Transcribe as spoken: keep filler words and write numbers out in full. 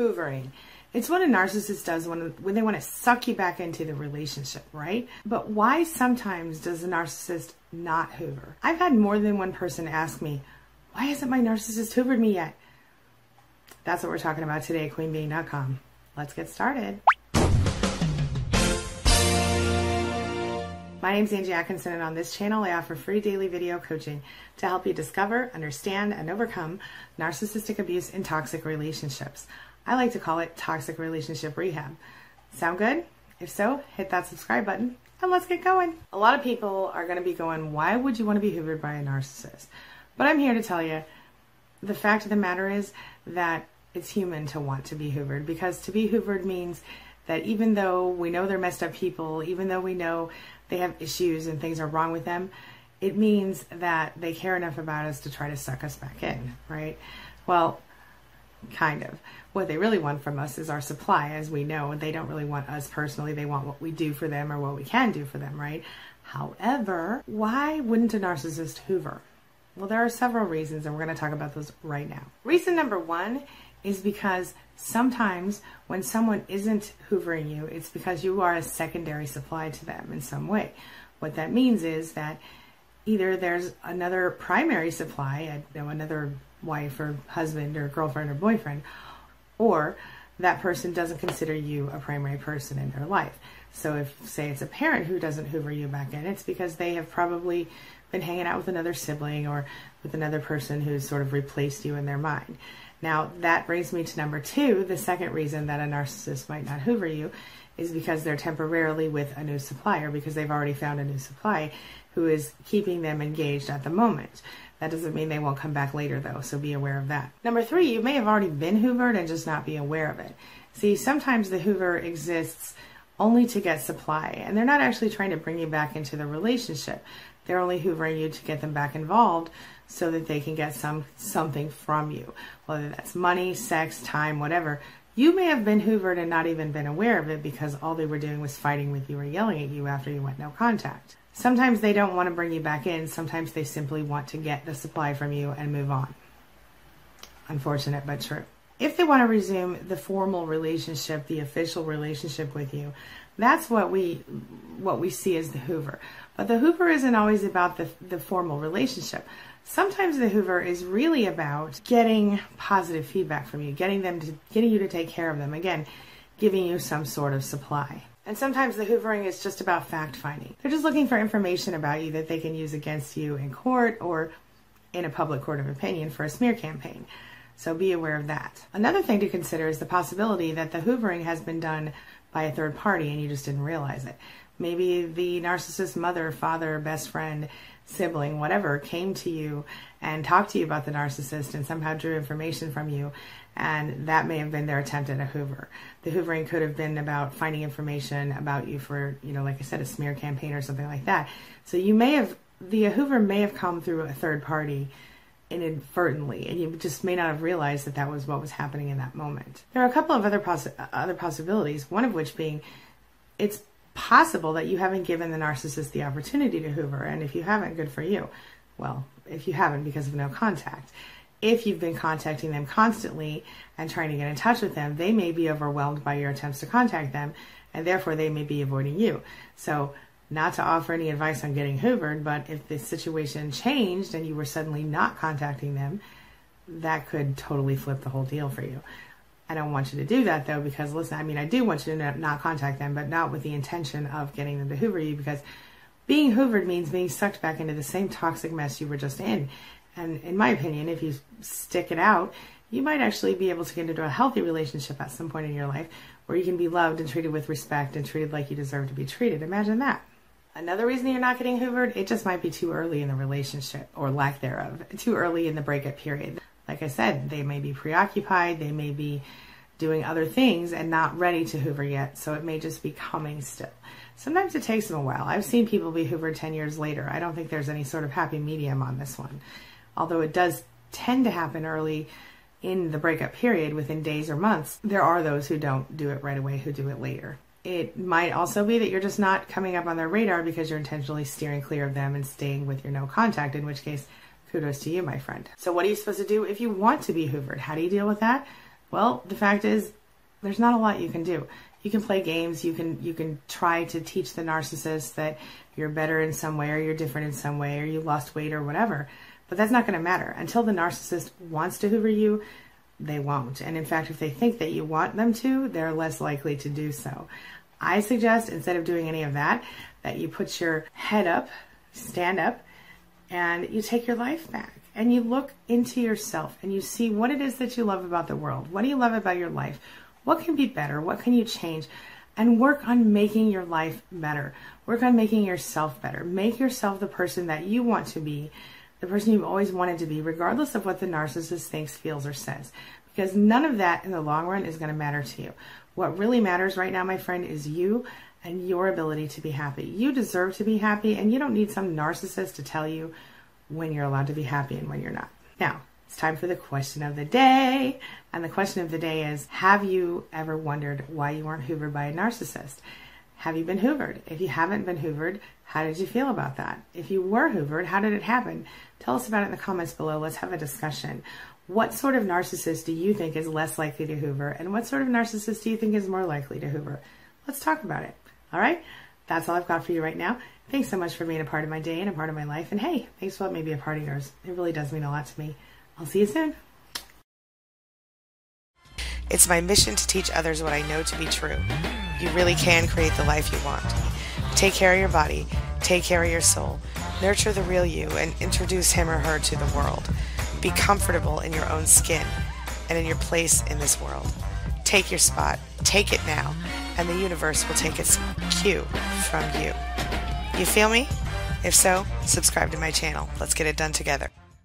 hoovering. It's what a narcissist does when, when they want to suck you back into the relationship, right? But why sometimes does the narcissist not hoover? I've had more than one person ask me, why hasn't my narcissist hoovered me yet? That's what we're talking about today at queen being dot com. Let's get started. My name's Angie Atkinson, and on this channel I offer free daily video coaching to help you discover, understand, and overcome narcissistic abuse in toxic relationships. I like to call it toxic relationship rehab. Sound good? If so, hit that subscribe button and let's get going. A lot of people are going to be going, why would you want to be hoovered by a narcissist? But I'm here to tell you, the fact of the matter is that it's human to want to be hoovered, because to be hoovered means that even though we know they're messed up people, even though we know they have issues and things are wrong with them, it means that they care enough about us to try to suck us back in, right? Well, kind of. What they really want from us is our supply, as we know. They don't really want us personally. They want what we do for them or what we can do for them, right? However, why wouldn't a narcissist hoover? Well, there are several reasons, and we're going to talk about those right now. Reason number one is because sometimes when someone isn't hoovering you, it's because you are a secondary supply to them in some way. What that means is that either there's another primary supply, you know, another wife or husband or girlfriend or boyfriend, or that person doesn't consider you a primary person in their life. So if, say, it's a parent who doesn't hoover you back in, it's because they have probably been hanging out with another sibling or with another person who's sort of replaced you in their mind. Now, that brings me to number two. The second reason that a narcissist might not hoover you is because they're temporarily with a new supplier, because they've already found a new supply who is keeping them engaged at the moment. That doesn't mean they won't come back later, though, so be aware of that. Number three, you may have already been hoovered and just not be aware of it. See, sometimes the hoover exists only to get supply, and they're not actually trying to bring you back into the relationship. They're only hoovering you to get them back involved so that they can get some something from you, whether that's money, sex, time, whatever. You may have been hoovered and not even been aware of it because all they were doing was fighting with you or yelling at you after you went no contact. Sometimes they don't want to bring you back in. Sometimes they simply want to get the supply from you and move on. Unfortunate, but true. If they want to resume the formal relationship, the official relationship with you, that's what we what we see as the hoover. But the hoover isn't always about the, the formal relationship. Sometimes the hoover is really about getting positive feedback from you, getting them to getting you to take care of them. Again, giving you some sort of supply. And sometimes the hoovering is just about fact-finding. They're just looking for information about you that they can use against you in court or in a public court of opinion for a smear campaign. So be aware of that. Another thing to consider is the possibility that the hoovering has been done by a third party and you just didn't realize it. Maybe the narcissist's mother, father, best friend, sibling, whatever, came to you and talked to you about the narcissist and somehow drew information from you, and that may have been their attempt at a hoover. The hoovering could have been about finding information about you for, you know, like I said, a smear campaign or something like that. So you may have, the hoover may have come through a third party inadvertently, and you just may not have realized that that was what was happening in that moment. There are a couple of other poss other possibilities, one of which being it's possible that you haven't given the narcissist the opportunity to hoover, and if you haven't, good for you. Well, if you haven't because of no contact. If you've been contacting them constantly and trying to get in touch with them, they may be overwhelmed by your attempts to contact them, and therefore they may be avoiding you. So, not to offer any advice on getting hoovered, but if the situation changed and you were suddenly not contacting them, that could totally flip the whole deal for you. I don't want you to do that, though, because, listen, I mean, I do want you to not contact them, but not with the intention of getting them to hoover you, because being hoovered means being sucked back into the same toxic mess you were just in. And in my opinion, if you stick it out, you might actually be able to get into a healthy relationship at some point in your life where you can be loved and treated with respect and treated like you deserve to be treated. Imagine that. Another reason you're not getting hoovered, it just might be too early in the relationship, or lack thereof, too early in the breakup period. Like I said, they may be preoccupied, they may be doing other things and not ready to hoover yet, so it may just be coming still. Sometimes it takes them a while. I've seen people be hoovered ten years later. I don't think there's any sort of happy medium on this one, although it does tend to happen early in the breakup period, within days or months. There are those who don't do it right away, who do it later. It might also be that you're just not coming up on their radar because you're intentionally steering clear of them and staying with your no contact, in which case, kudos to you, my friend. So what are you supposed to do if you want to be hoovered? How do you deal with that? Well, the fact is, there's not a lot you can do. You can play games. You can you can try to teach the narcissist that you're better in some way, or you're different in some way, or you lost weight or whatever. But that's not going to matter. Until the narcissist wants to hoover you, they won't. And in fact, if they think that you want them to, they're less likely to do so. I suggest, instead of doing any of that, that you put your head up, stand up, and you take your life back. And you look into yourself and you see what it is that you love about the world. What do you love about your life? What can be better? What can you change? And work on making your life better. Work on making yourself better. Make yourself the person that you want to be, the person you've always wanted to be, regardless of what the narcissist thinks, feels, or says. Because none of that in the long run is going to matter to you. What really matters right now, my friend, is you and your ability to be happy. You deserve to be happy, and you don't need some narcissist to tell you when you're allowed to be happy and when you're not. Now, it's time for the question of the day. And the question of the day is, have you ever wondered why you weren't hoovered by a narcissist? Have you been hoovered? If you haven't been hoovered, how did you feel about that? If you were hoovered, how did it happen? Tell us about it in the comments below. Let's have a discussion. What sort of narcissist do you think is less likely to hoover? And what sort of narcissist do you think is more likely to hoover? Let's talk about it. All right? That's all I've got for you right now. Thanks so much for being a part of my day and a part of my life. And hey, thanks for letting me be a part of yours. It really does mean a lot to me. I'll see you soon. It's my mission to teach others what I know to be true. You really can create the life you want. Take care of your body. Take care of your soul. Nurture the real you and introduce him or her to the world. Be comfortable in your own skin and in your place in this world. Take your spot. Take it now. And the universe will take its cue from you. You feel me? If so, subscribe to my channel. Let's get it done together.